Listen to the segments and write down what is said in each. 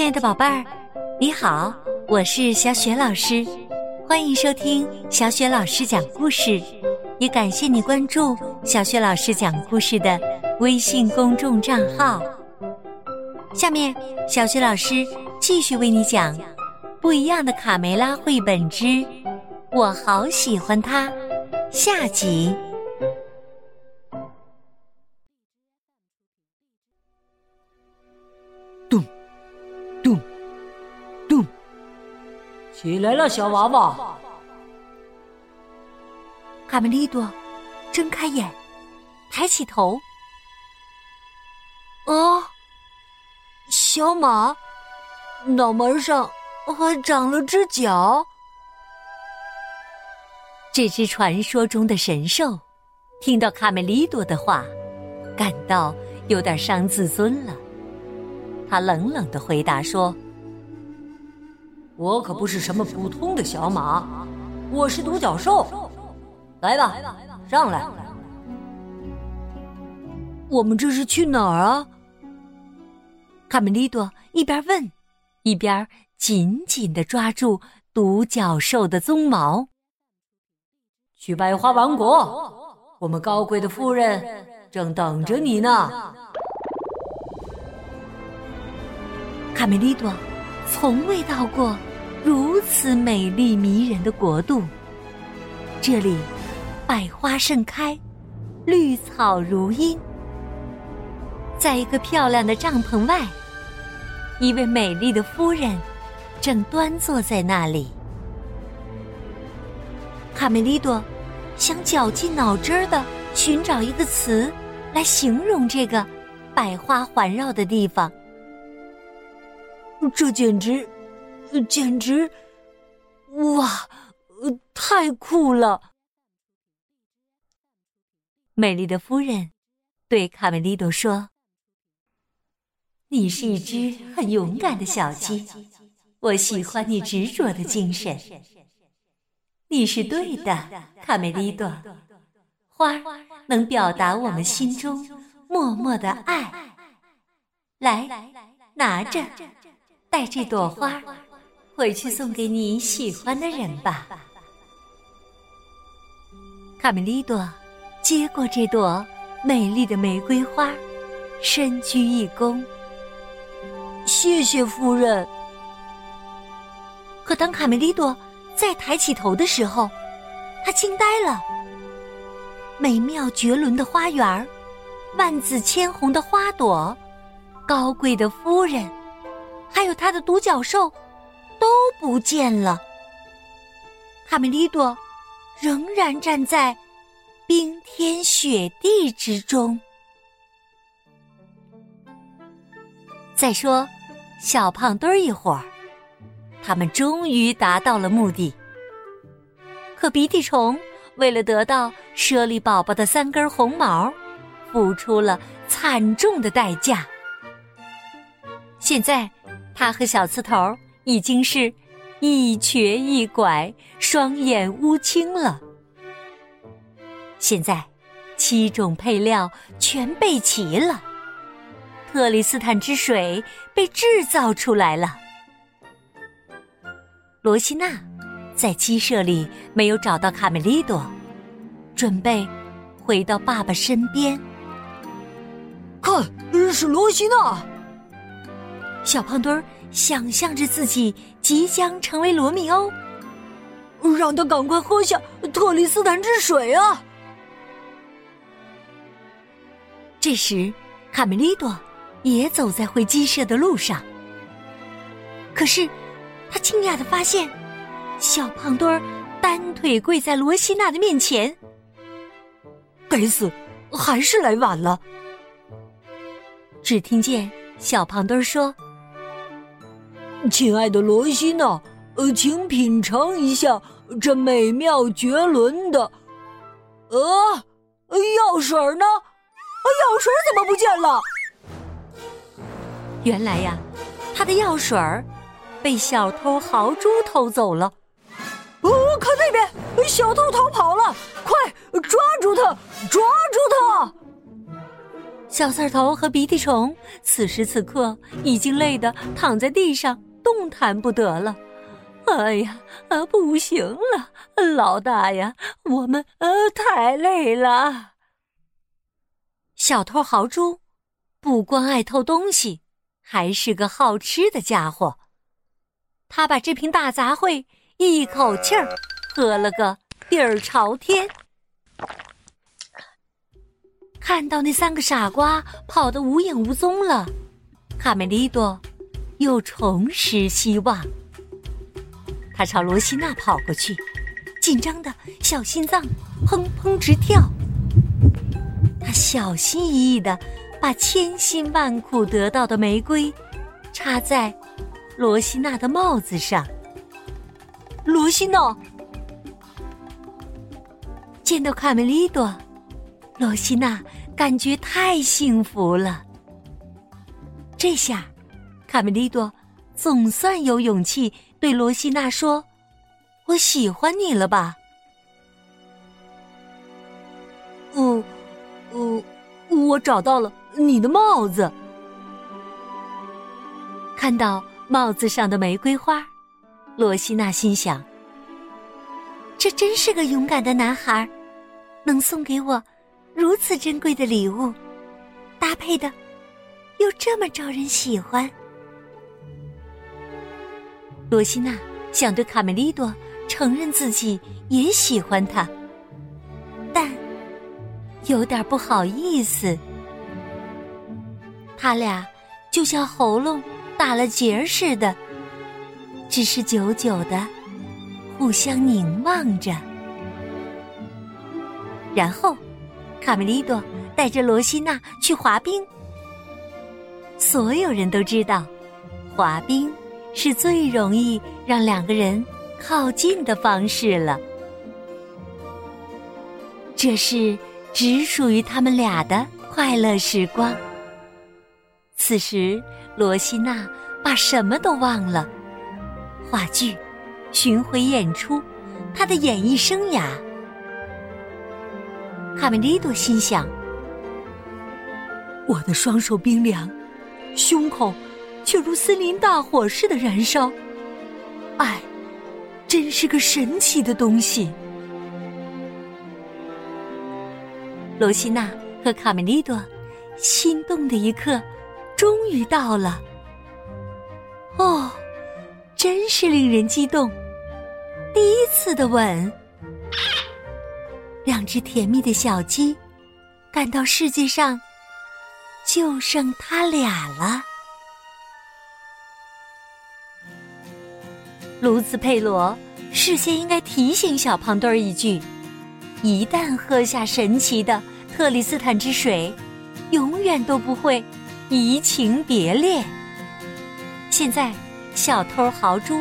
亲爱的宝贝儿，你好，我是小雪老师，欢迎收听小雪老师讲故事，也感谢你关注小雪老师讲故事的微信公众账号。下面小雪老师继续为你讲《不一样的卡梅拉》绘本之我好喜欢它下集。起来了，小娃娃！卡梅利多睁开眼，抬起头。哦，小马，脑门上还长了只角。这只传说中的神兽，听到卡梅利多的话，感到有点伤自尊了。他冷冷地回答说，我可不是什么普通的小马，我是独角兽。来吧，上来。我们这是去哪儿啊？卡梅利多一边问，一边紧紧地抓住独角兽的鬃毛。去百花王国，我们高贵的夫人正等着你呢。卡梅利多从未到过如此美丽迷人的国度，这里百花盛开，绿草如茵。在一个漂亮的帐篷外，一位美丽的夫人正端坐在那里。卡梅利多想绞尽脑汁地寻找一个词来形容这个百花环绕的地方。这简直，哇，太酷了！美丽的夫人对卡梅利多说：“你是一只很勇敢的小鸡，我喜欢你执着的精神。你是对的，卡梅利多。花能表达我们心中默默的爱。来，拿着。”带这朵花回去送给你喜欢的人吧。卡梅利多接过这朵美丽的玫瑰花，深鞠一躬，谢谢夫人。可当卡梅利多再抬起头的时候，他惊呆了。美妙绝伦的花园，万紫千红的花朵，高贵的夫人，还有他的独角兽都不见了。卡梅利多仍然站在冰天雪地之中。再说小胖墩儿一伙儿，他们终于达到了目的。可鼻涕虫为了得到猞猁宝宝的三根红毛，付出了惨重的代价。现在他和小刺头已经是一瘸一拐，双眼乌青了。现在7种配料全备齐了，特里斯坦之水被制造出来了。罗西娜在鸡舍里没有找到卡梅利多，准备回到爸爸身边。看，是罗西娜！小胖墩儿想象着自己即将成为罗密欧，让他赶快喝下特里斯坦之水啊！这时，卡梅利多也走在回鸡舍的路上。可是，他惊讶地发现，小胖墩儿单腿跪在罗西娜的面前。该死，还是来晚了！只听见小胖墩儿说，亲爱的罗西娜，请品尝一下这美妙绝伦的……药水呢？药水怎么不见了？原来呀，他的药水被小偷豪猪偷走了。看那边，小偷逃跑了！快抓住他！小刺头和鼻涕虫此时此刻已经累得躺在地上动弹不得了。哎呀，不行了，老大呀，我们太累了。小偷豪猪不光爱偷东西，还是个好吃的家伙。他把这瓶大杂烩一口气儿喝了个底儿朝天。看到那三个傻瓜跑得无影无踪了，卡梅利多又重拾希望。他朝罗西娜跑过去，紧张的小心脏砰砰直跳。他小心翼翼地把千辛万苦得到的玫瑰插在罗西娜的帽子上。罗西娜见到卡梅利多，罗西娜感觉太幸福了。这下卡梅利多总算有勇气对罗西娜说，我喜欢你了吧？我找到了你的帽子。看到帽子上的玫瑰花，罗西娜心想，这真是个勇敢的男孩，能送给我如此珍贵的礼物，搭配的又这么招人喜欢。罗西娜想对卡梅利多承认自己也喜欢他，但有点不好意思。他俩就像喉咙打了结似的，只是久久的互相凝望着。然后卡梅利多带着罗西娜去滑冰。所有人都知道，滑冰是最容易让两个人靠近的方式了。这是只属于他们俩的快乐时光。此时罗西娜把什么都忘了，话剧、巡回演出、她的演艺生涯。卡梅利多心想，我的双手冰凉，胸口却如森林大火似的燃烧。爱真是个神奇的东西。罗西娜和卡梅利多心动的一刻终于到了。哦，真是令人激动，第一次的吻。两只甜蜜的小鸡感到世界上就剩他俩了。卢兹佩罗事先应该提醒小胖墩儿一句，一旦喝下神奇的特里斯坦之水，永远都不会移情别恋。现在小偷豪猪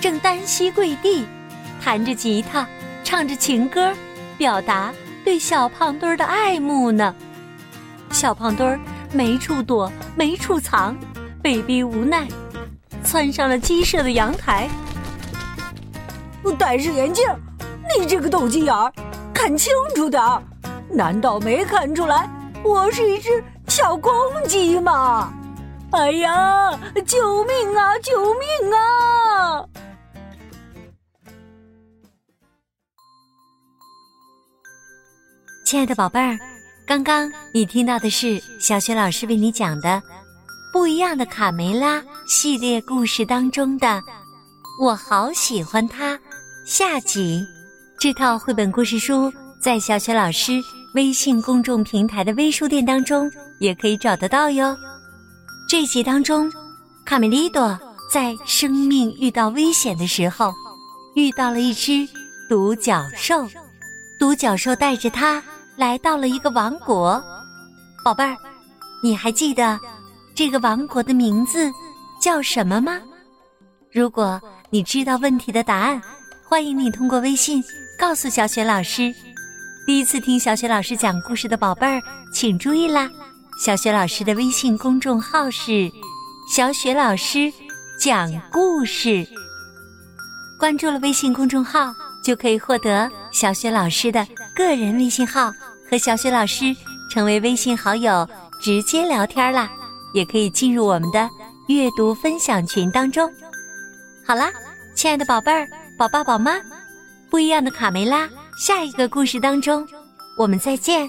正单膝跪地，弹着吉他，唱着情歌，表达对小胖墩儿的爱慕呢。小胖墩儿没处躲没处藏，被逼无奈窜上了鸡舍的阳台。戴上眼镜，你这个斗鸡眼儿，看清楚点儿！难道没看出来我是一只小公鸡吗？哎呀，救命啊，救命啊！亲爱的宝贝儿，刚刚你听到的是小雪老师为你讲的《不一样的卡梅拉》系列故事当中的《我好喜欢他》下集。这套绘本故事书在小雪老师微信公众平台的微书店当中也可以找得到哟。这集当中，卡梅利多在生命遇到危险的时候，遇到了一只独角兽，独角兽带着他来到了一个王国。宝贝儿，你还记得这个王国的名字叫什么吗？如果你知道问题的答案，欢迎你通过微信告诉小雪老师。第一次听小雪老师讲故事的宝贝儿，请注意啦！小雪老师的微信公众号是“小雪老师讲故事”，关注了微信公众号就可以获得小雪老师的个人微信号，和小雪老师成为微信好友，直接聊天啦，也可以进入我们的阅读分享群当中。好啦，亲爱的宝贝儿、宝爸、宝妈，不一样的卡梅拉，下一个故事当中，我们再见。